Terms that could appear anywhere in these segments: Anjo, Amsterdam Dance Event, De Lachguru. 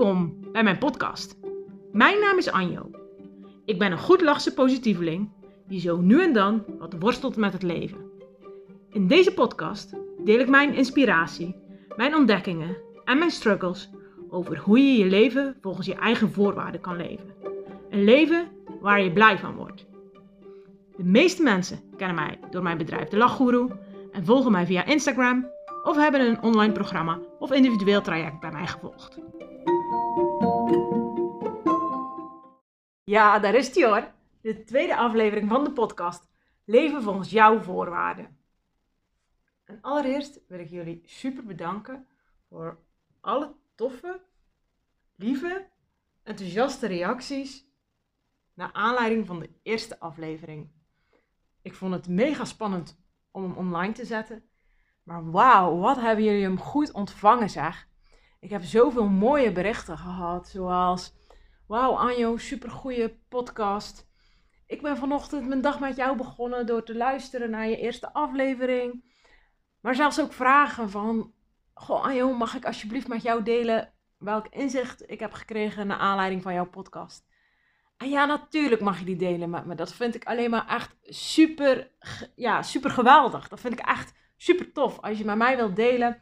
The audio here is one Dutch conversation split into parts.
Welkom bij mijn podcast. Mijn naam is Anjo. Ik ben een goedlachse positieveling die zo nu en dan wat worstelt met het leven. In deze podcast deel ik mijn inspiratie, mijn ontdekkingen en mijn struggles over hoe je je leven volgens je eigen voorwaarden kan leven. Een leven waar je blij van wordt. De meeste mensen kennen mij door mijn bedrijf De Lachguru en volgen mij via Instagram of hebben een online programma of individueel traject bij mij gevolgd. Ja, daar is die hoor. De tweede aflevering van de podcast Leven volgens jouw voorwaarden. En allereerst wil ik jullie super bedanken voor alle toffe, lieve, enthousiaste reacties naar aanleiding van de eerste aflevering. Ik vond het mega spannend om hem online te zetten. Maar wauw, wat hebben jullie hem goed ontvangen zeg. Ik heb zoveel mooie berichten gehad, zoals... Wauw Anjo, supergoeie podcast. Ik ben vanochtend mijn dag met jou begonnen door te luisteren naar je eerste aflevering. Maar zelfs ook vragen van... Goh Anjo, mag ik alsjeblieft met jou delen welk inzicht ik heb gekregen naar aanleiding van jouw podcast? En ja, natuurlijk mag je die delen met me. Dat vind ik alleen maar echt super geweldig. Dat vind ik echt super tof. Als je met mij wilt delen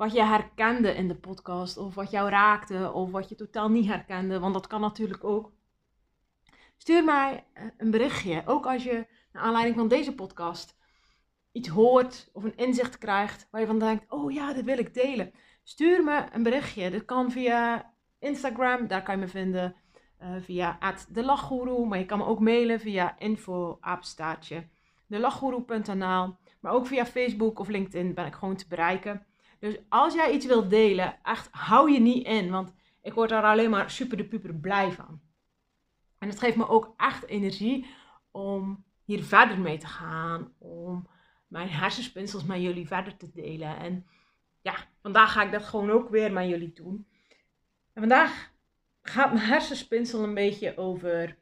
wat je herkende in de podcast. Of wat jou raakte. Of wat je totaal niet herkende. Want dat kan natuurlijk ook. Stuur mij een berichtje. Ook als je naar aanleiding van deze podcast iets hoort. Of een inzicht krijgt. Waar je van denkt, oh ja, dit wil ik delen. Stuur me een berichtje. Dat kan via Instagram. Daar kan je me vinden. Via @delachguru. Maar je kan me ook mailen via info@delachguru.nl. Maar ook via Facebook of LinkedIn ben ik gewoon te bereiken. Dus als jij iets wilt delen, echt hou je niet in. Want ik word daar alleen maar super de puper blij van. En het geeft me ook echt energie om hier verder mee te gaan. Om mijn hersenspinsels met jullie verder te delen. En ja, vandaag ga ik dat gewoon ook weer met jullie doen. En vandaag gaat mijn hersenspinsel een beetje over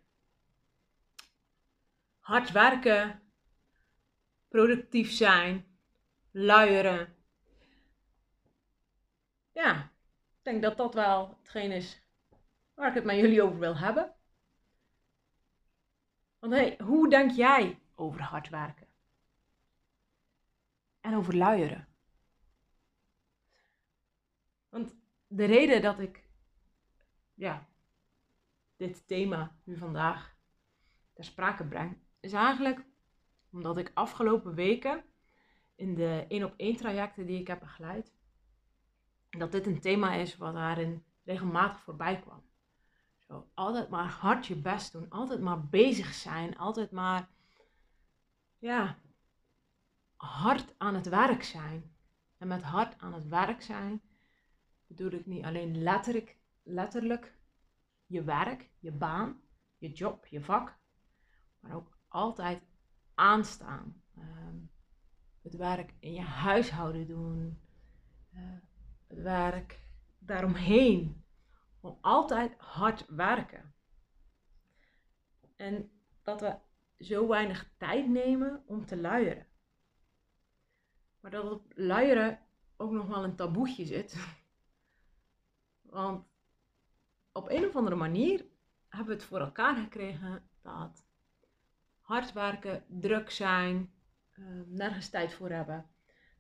hard werken, productief zijn, luieren. Ja, ik denk dat dat wel hetgeen is waar ik het met jullie over wil hebben. Want hoe denk jij over hard werken? En over luieren? Want de reden dat ik dit thema nu vandaag ter sprake breng, is eigenlijk omdat ik afgelopen weken in de 1-op-1 trajecten die ik heb begeleid, dat dit een thema is wat daarin regelmatig voorbij kwam. Zo, altijd maar hard je best doen. Altijd maar bezig zijn. Altijd maar hard aan het werk zijn. En met hard aan het werk zijn bedoel ik niet alleen letterlijk je werk, je baan, je job, je vak. Maar ook altijd aanstaan. Het werk in je huishouden doen. Het werk daaromheen. Om altijd hard werken. En dat we zo weinig tijd nemen om te luieren. Maar dat op luieren ook nog wel een taboetje zit. Want op een of andere manier hebben we het voor elkaar gekregen dat hard werken, druk zijn, nergens tijd voor hebben.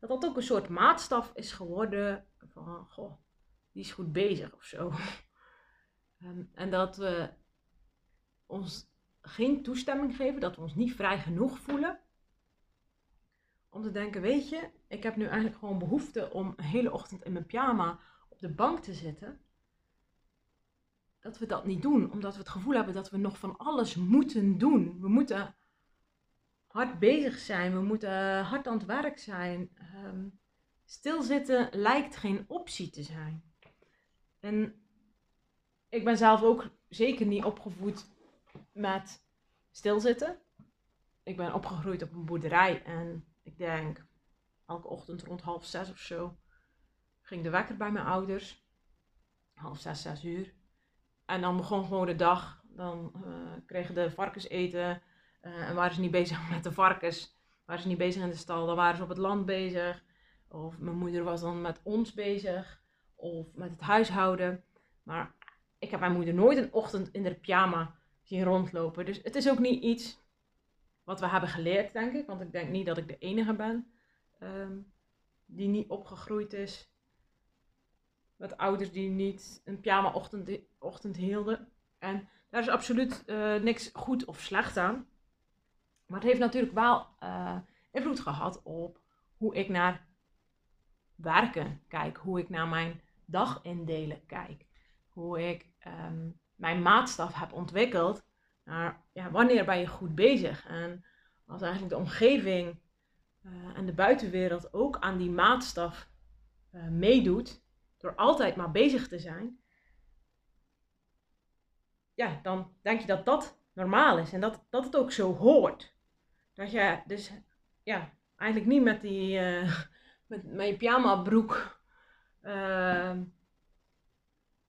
Dat ook een soort maatstaf is geworden van, goh, die is goed bezig of zo. En dat we ons geen toestemming geven, dat we ons niet vrij genoeg voelen. Om te denken, weet je, ik heb nu eigenlijk gewoon behoefte om een hele ochtend in mijn pyjama op de bank te zitten. Dat we dat niet doen, omdat we het gevoel hebben dat we nog van alles moeten doen. We moeten hard bezig zijn, we moeten hard aan het werk zijn. Stilzitten lijkt geen optie te zijn. En ik ben zelf ook zeker niet opgevoed met stilzitten. Ik ben opgegroeid op een boerderij en ik denk elke ochtend rond 5:30 of zo ging de wekker bij mijn ouders. 5:30, 6:00. En dan begon gewoon de dag. Dan kregen de varkens eten. En waren ze niet bezig met de varkens. Waren ze niet bezig in de stal. Dan waren ze op het land bezig. Of mijn moeder was dan met ons bezig. Of met het huishouden. Maar ik heb mijn moeder nooit een ochtend in de pyjama zien rondlopen. Dus het is ook niet iets wat we hebben geleerd, denk ik. Want ik denk niet dat ik de enige ben die niet opgegroeid is met ouders die niet een pyjama ochtend hielden. En daar is absoluut niks goed of slecht aan. Maar het heeft natuurlijk wel invloed gehad op hoe ik naar werken kijk. Hoe ik naar mijn dagindelen kijk. Hoe ik mijn maatstaf heb ontwikkeld. Naar, ja, wanneer ben je goed bezig? En als eigenlijk de omgeving en de buitenwereld ook aan die maatstaf meedoet. Door altijd maar bezig te zijn. Ja, dan denk je dat dat normaal is. En dat het ook zo hoort. Dat je dus ja, eigenlijk niet met die met je pyjama broek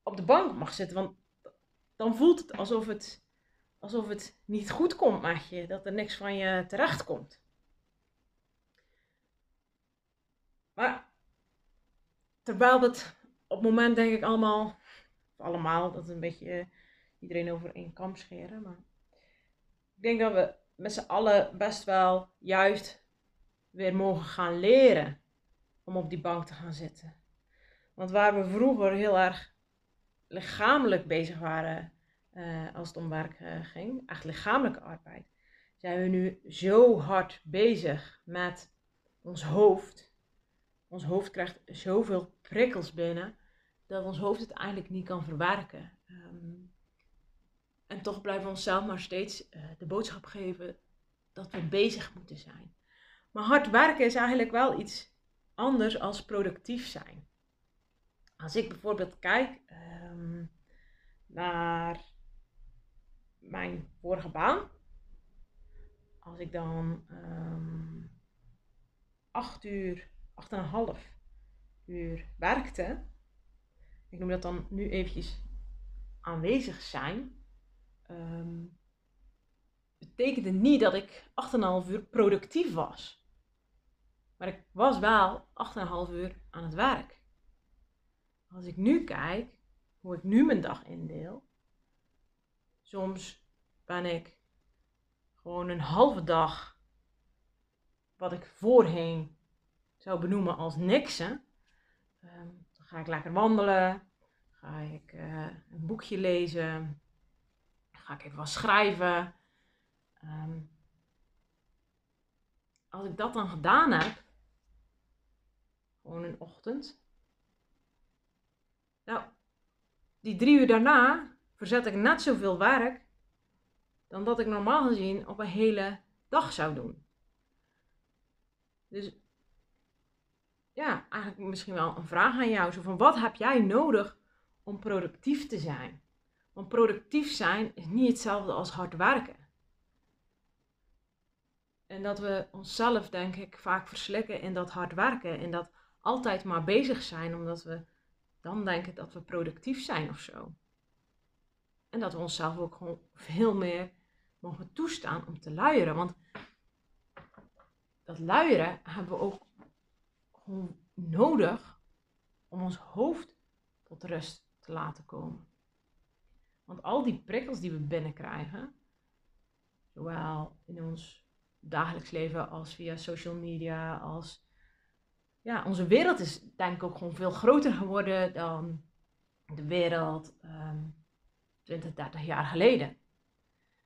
op de bank mag zitten. Want dan voelt het alsof het niet goed komt met je. Dat er niks van je terecht komt. Maar terwijl dat op het moment denk ik allemaal, dat is een beetje iedereen over één kam scheren. Maar ik denk dat we met z'n allen best wel juist weer mogen gaan leren om op die bank te gaan zitten. Want waar we vroeger heel erg lichamelijk bezig waren als het om werk ging, echt lichamelijke arbeid, zijn we nu zo hard bezig met ons hoofd. Ons hoofd krijgt zoveel prikkels binnen, dat ons hoofd het eigenlijk niet kan verwerken. En toch blijven we onszelf maar steeds de boodschap geven dat we bezig moeten zijn. Maar hard werken is eigenlijk wel iets anders dan productief zijn. Als ik bijvoorbeeld kijk naar mijn vorige baan. Als ik dan 8,5 uur werkte. Ik noem dat dan nu eventjes aanwezig zijn. Betekende niet dat ik 8,5 uur productief was. Maar ik was wel 8,5 uur aan het werk. Als ik nu kijk hoe ik nu mijn dag indeel. Soms ben ik gewoon een halve dag wat ik voorheen zou benoemen als niksen. Dan ga ik lekker wandelen. Ga ik een boekje lezen. Ga ik even wat schrijven. Als ik dat dan gedaan heb. Gewoon een ochtend. Nou, die 3 uur daarna verzet ik net zoveel werk. Dan dat ik normaal gezien op een hele dag zou doen. Dus ja, eigenlijk misschien wel een vraag aan jou. Zo van, wat heb jij nodig om productief te zijn? Want productief zijn is niet hetzelfde als hard werken. En dat we onszelf, denk ik, vaak verslikken in dat hard werken. En dat altijd maar bezig zijn, omdat we dan denken dat we productief zijn of zo. En dat we onszelf ook gewoon veel meer mogen toestaan om te luieren. Want dat luieren hebben we ook nodig om ons hoofd tot rust te laten komen. Want al die prikkels die we binnenkrijgen, zowel in ons dagelijks leven als via social media, als ja, onze wereld is denk ik ook gewoon veel groter geworden dan de wereld 20, 30 jaar geleden.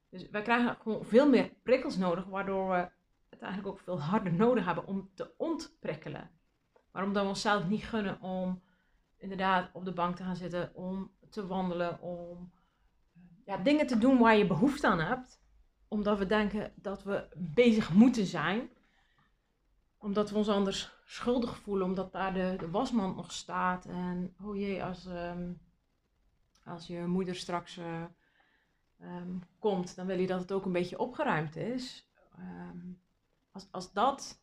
Dus wij krijgen gewoon veel meer prikkels nodig, waardoor we het eigenlijk ook veel harder nodig hebben om te ontprikkelen. Maar omdat we onszelf niet gunnen om inderdaad op de bank te gaan zitten, om te wandelen, om ja, dingen te doen waar je behoefte aan hebt. Omdat we denken dat we bezig moeten zijn. Omdat we ons anders schuldig voelen, omdat daar de wasmand nog staat. En oh jee, als je moeder straks komt, dan wil je dat het ook een beetje opgeruimd is. Als dat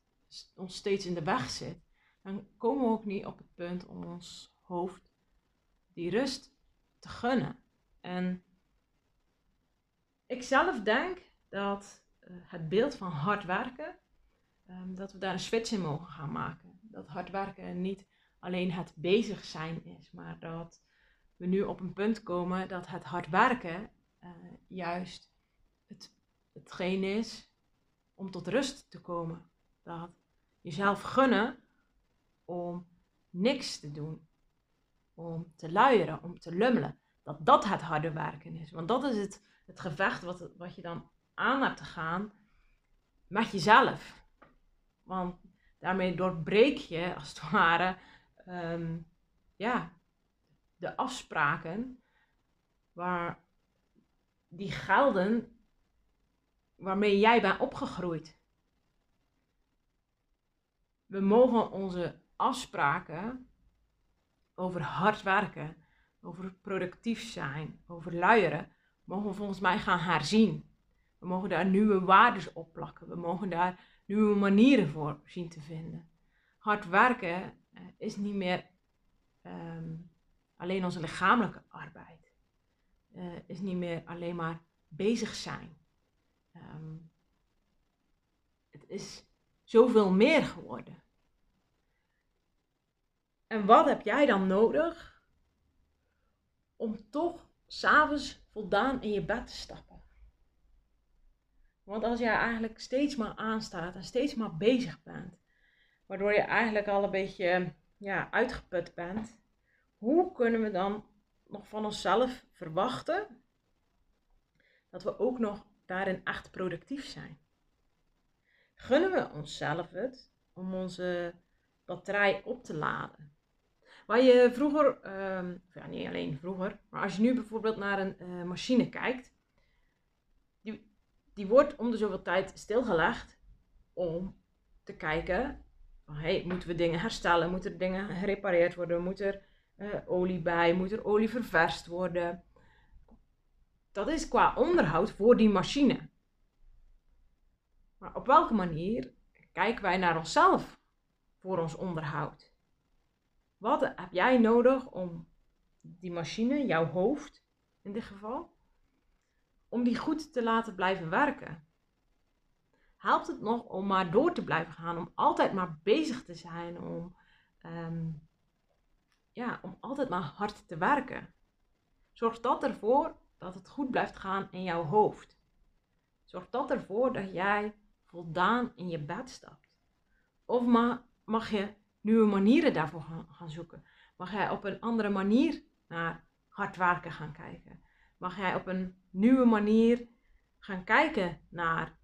ons steeds in de weg zit. Dan komen we ook niet op het punt om ons hoofd die rust te gunnen. En ik zelf denk dat het beeld van hard werken, dat we daar een switch in mogen gaan maken. Dat hard werken niet alleen het bezig zijn is, maar dat we nu op een punt komen dat het hard werken juist hetgeen is om tot rust te komen. Dat jezelf gunnen om niks te doen, om te luieren, om te lummelen. Dat het harde werken is. Want dat is het gevecht wat je dan aan hebt te gaan met jezelf. Want daarmee doorbreek je als het ware de afspraken die gelden waarmee jij bent opgegroeid. We mogen onze afspraken over hard werken, over productief zijn, over luieren, mogen we volgens mij gaan herzien. We mogen daar nieuwe waardes op plakken. We mogen daar nieuwe manieren voor zien te vinden. Hard werken is niet meer alleen onze lichamelijke arbeid. Is niet meer alleen maar bezig zijn. Het is zoveel meer geworden. En wat heb jij dan nodig om toch 's avonds voldaan in je bed te stappen? Want als jij eigenlijk steeds maar aanstaat en steeds maar bezig bent, waardoor je eigenlijk al een beetje uitgeput bent, hoe kunnen we dan nog van onszelf verwachten dat we ook nog daarin echt productief zijn? Gunnen we onszelf het om onze batterij op te laden? Waar je vroeger, niet alleen vroeger, maar als je nu bijvoorbeeld naar een machine kijkt, die wordt om de zoveel tijd stilgelegd om te kijken, moeten we dingen herstellen, moeten er dingen gerepareerd worden, moet er olie bij, moet er olie ververst worden. Dat is qua onderhoud voor die machine. Maar op welke manier kijken wij naar onszelf voor ons onderhoud? Wat heb jij nodig om die machine, jouw hoofd in dit geval, om die goed te laten blijven werken? Helpt het nog om maar door te blijven gaan, om altijd maar bezig te zijn, om altijd maar hard te werken? Zorg dat ervoor dat het goed blijft gaan in jouw hoofd. Zorg dat ervoor dat jij voldaan in je bed stapt. Of mag je nieuwe manieren daarvoor gaan zoeken. Mag jij op een andere manier naar hard werken gaan kijken. Mag jij op een nieuwe manier gaan kijken naar,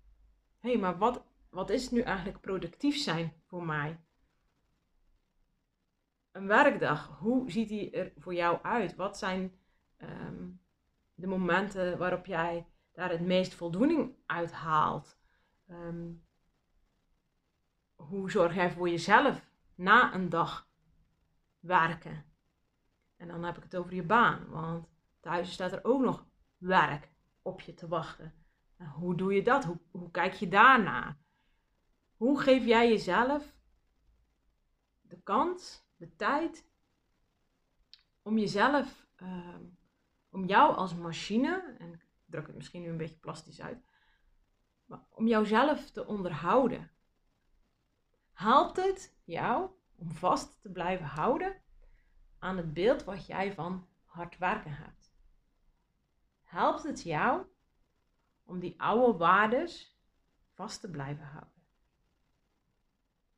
maar wat is nu eigenlijk productief zijn voor mij? Een werkdag, hoe ziet die er voor jou uit? Wat zijn de momenten waarop jij daar het meest voldoening uit haalt? Hoe zorg jij voor jezelf na een dag werken? En dan heb ik het over je baan. Want thuis staat er ook nog werk op je te wachten. En hoe doe je dat? Hoe kijk je daarna? Hoe geef jij jezelf de kans, de tijd, om jezelf, om jou als machine, en ik druk het misschien nu een beetje plastisch uit, maar om jouzelf te onderhouden? Helpt het jou om vast te blijven houden aan het beeld wat jij van hard werken hebt? Helpt het jou om die oude waardes vast te blijven houden?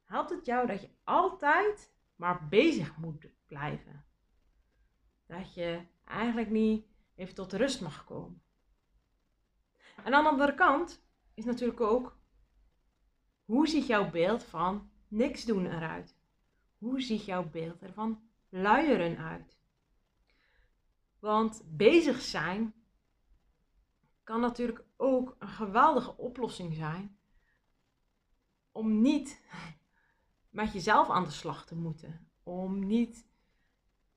Helpt het jou dat je altijd maar bezig moet blijven? Dat je eigenlijk niet even tot rust mag komen? En aan de andere kant is natuurlijk ook, hoe ziet jouw beeld van niks doen eruit? Hoe ziet jouw beeld ervan luieren uit? Want bezig zijn kan natuurlijk ook een geweldige oplossing zijn om niet met jezelf aan de slag te moeten. Om niet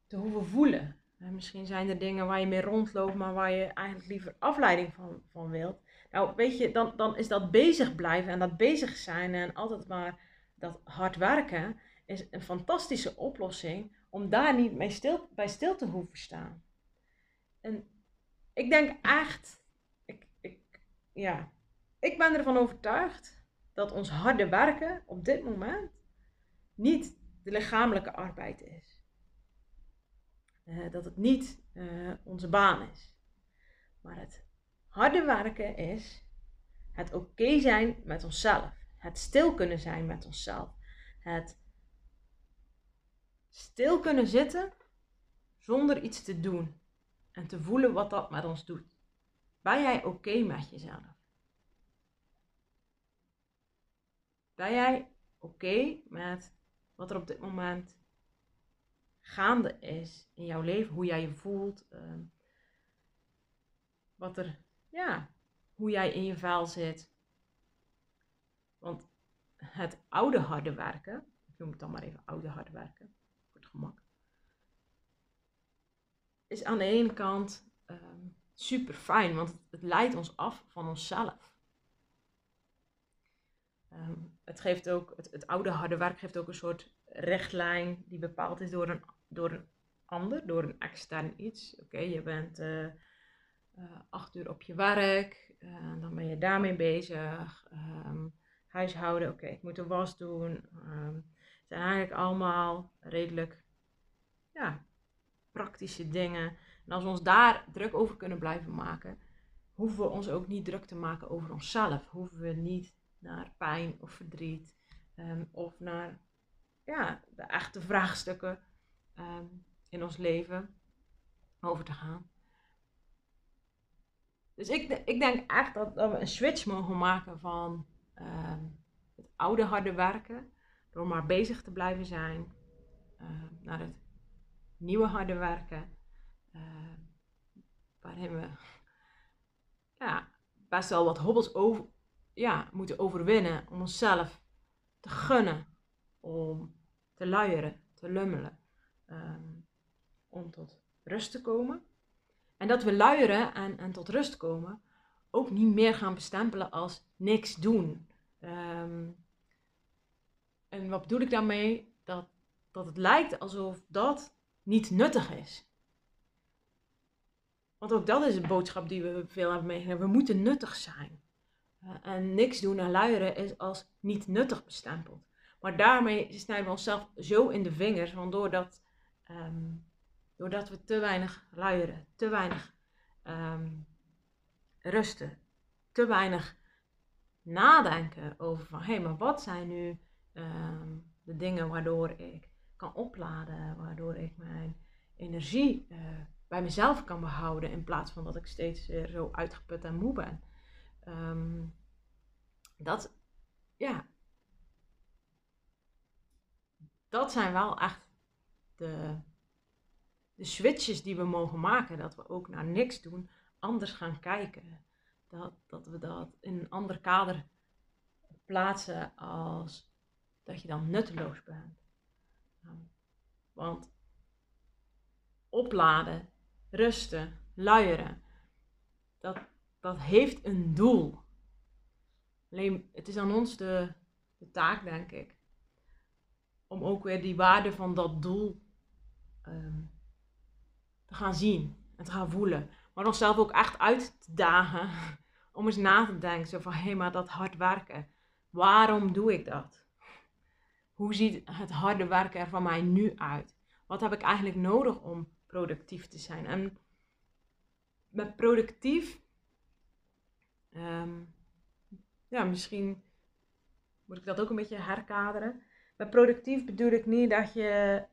te hoeven voelen. En misschien zijn er dingen waar je mee rondloopt, maar waar je eigenlijk liever afleiding van wilt. Nou, weet je, dan is dat bezig blijven en dat bezig zijn en altijd maar dat hard werken is een fantastische oplossing om daar niet mee bij stil te hoeven staan. En ik denk echt, ik ben ervan overtuigd dat ons harde werken op dit moment niet de lichamelijke arbeid is. dat het niet onze baan is. Maar het harde werken is het oké zijn met onszelf. Het stil kunnen zijn met onszelf. Het stil kunnen zitten zonder iets te doen. En te voelen wat dat met ons doet. Ben jij oké met jezelf? Ben jij oké met wat er op dit moment gaande is in jouw leven? Hoe jij je voelt? Hoe jij in je vel zit. Want het oude harde werken, ik noem het dan maar even oude harde werken, voor het gemak, is aan de ene kant super fijn, want het leidt ons af van onszelf. Het oude harde werk geeft ook een soort richtlijn die bepaald is door een ander, door een extern iets. Oké, je bent 8 uur op je werk, dan ben je daarmee bezig, huishouden, oké, ik moet de was doen. Het zijn eigenlijk allemaal redelijk praktische dingen. En als we ons daar druk over kunnen blijven maken, hoeven we ons ook niet druk te maken over onszelf. Hoeven we niet naar pijn of verdriet of naar de echte vraagstukken in ons leven over te gaan. Dus ik denk echt dat we een switch mogen maken van het oude harde werken, door maar bezig te blijven zijn, naar het nieuwe harde werken, waarin we best wel wat hobbels moeten overwinnen om onszelf te gunnen, om te luieren, te lummelen, om tot rust te komen. En dat we luieren en tot rust komen ook niet meer gaan bestempelen als niks doen. En wat bedoel ik daarmee? Dat het lijkt alsof dat niet nuttig is. Want ook dat is een boodschap die we veel hebben meegegeven. We moeten nuttig zijn. En niks doen en luieren is als niet nuttig bestempeld. Maar daarmee snijden we onszelf zo in de vingers. Want doordat we te weinig luieren, te weinig rusten, te weinig nadenken over van maar wat zijn nu de dingen waardoor ik kan opladen, waardoor ik mijn energie bij mezelf kan behouden in plaats van dat ik steeds weer zo uitgeput en moe ben. Dat zijn wel echt de switches die we mogen maken, dat we ook naar niks doen, anders gaan kijken. Dat we dat in een ander kader plaatsen als dat je dan nutteloos bent. Want opladen, rusten, luieren, dat heeft een doel. Alleen, het is aan ons de taak, denk ik, om ook weer die waarde van dat doel te gaan zien en te gaan voelen. Maar onszelf ook echt uit te dagen om eens na te denken. Zo van, maar dat hard werken. Waarom doe ik dat? Hoe ziet het harde werken er van mij nu uit? Wat heb ik eigenlijk nodig om productief te zijn? En met productief, misschien moet ik dat ook een beetje herkaderen. Met productief bedoel ik niet dat je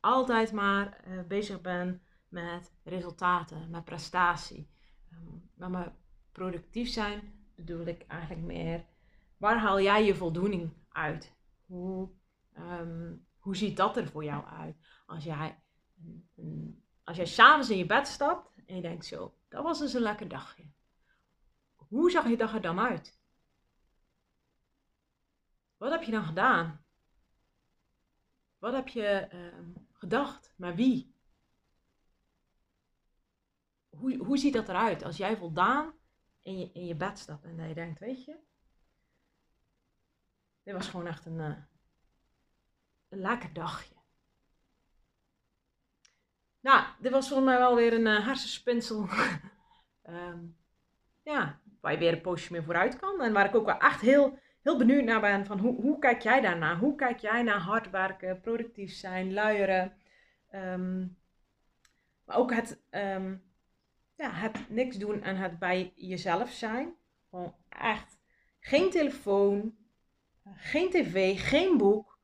altijd maar bezig bent met resultaten, met prestatie. Maar productief zijn bedoel ik eigenlijk meer, waar haal jij je voldoening uit? Hoe ziet dat er voor jou uit? Als jij s'avonds in je bed stapt en je denkt zo, dat was dus een lekker dagje. Hoe zag je dag er dan uit? Wat heb je dan gedaan? Wat heb je gedacht? Maar wie? Hoe ziet dat eruit als jij voldaan in je bed stapt en dat je denkt, weet je, dit was gewoon echt een lekker dagje. Nou, dit was volgens mij wel weer een hersenspinsel. Waar je weer een poosje meer vooruit kan. En waar ik ook wel echt heel, heel benieuwd naar ben van hoe kijk jij daarnaar? Hoe kijk jij naar hard werken, productief zijn, luieren? Maar ook het, het niks doen en het bij jezelf zijn. Gewoon echt geen telefoon, geen tv, geen boek.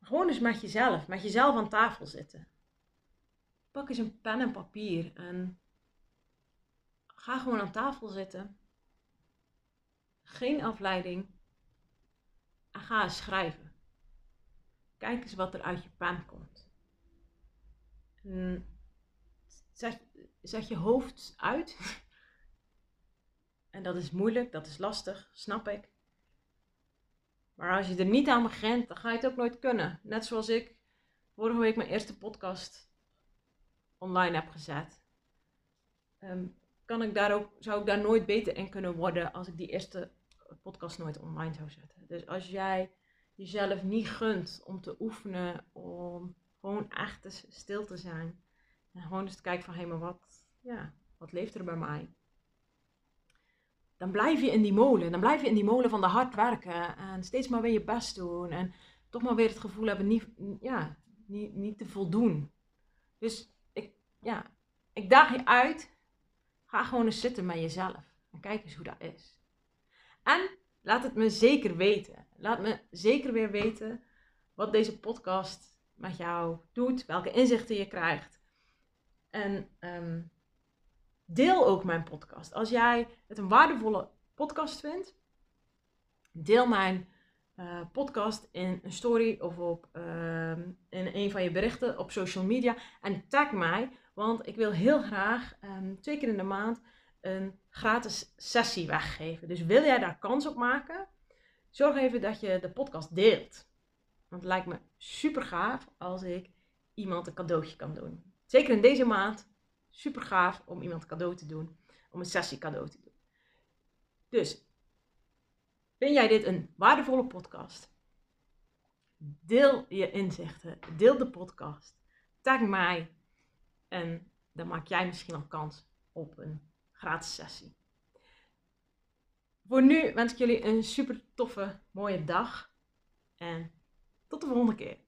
Gewoon eens met jezelf aan tafel zitten. Pak eens een pen en papier en ga gewoon aan tafel zitten. Geen afleiding. En ga eens schrijven. Kijk eens wat er uit je pen komt. En zet je hoofd uit. En dat is moeilijk, dat is lastig, snap ik. Maar als je er niet aan begint, dan ga je het ook nooit kunnen. Net zoals ik vorige week mijn eerste podcast online heb gezet. Zou ik daar nooit beter in kunnen worden als ik die eerste podcast nooit online zou zetten. Dus als jij jezelf niet gunt om te oefenen, om gewoon echt stil te zijn. En gewoon eens te kijken van, hé, maar wat leeft er bij mij? Dan blijf je in die molen. Dan blijf je in die molen van de hard werken. En steeds maar weer je best doen. En toch maar weer het gevoel hebben niet te voldoen. Dus ik daag je uit. Ga gewoon eens zitten met jezelf. En kijk eens hoe dat is. En laat het me zeker weten. Laat me zeker weer weten wat deze podcast met jou doet. Welke inzichten je krijgt. En deel ook mijn podcast. Als jij het een waardevolle podcast vindt, deel mijn podcast in een story of in een van je berichten op social media. En tag mij, want ik wil heel graag 2 keer in de maand een gratis sessie weggeven. Dus wil jij daar kans op maken, zorg even dat je de podcast deelt. Want het lijkt me super gaaf als ik iemand een cadeautje kan doen. Zeker in deze maand. Super gaaf om iemand cadeau te doen. Om een sessie cadeau te doen. Dus, vind jij dit een waardevolle podcast? Deel je inzichten. Deel de podcast. Tag mij. En dan maak jij misschien al kans op een gratis sessie. Voor nu wens ik jullie een super toffe, mooie dag. En tot de volgende keer.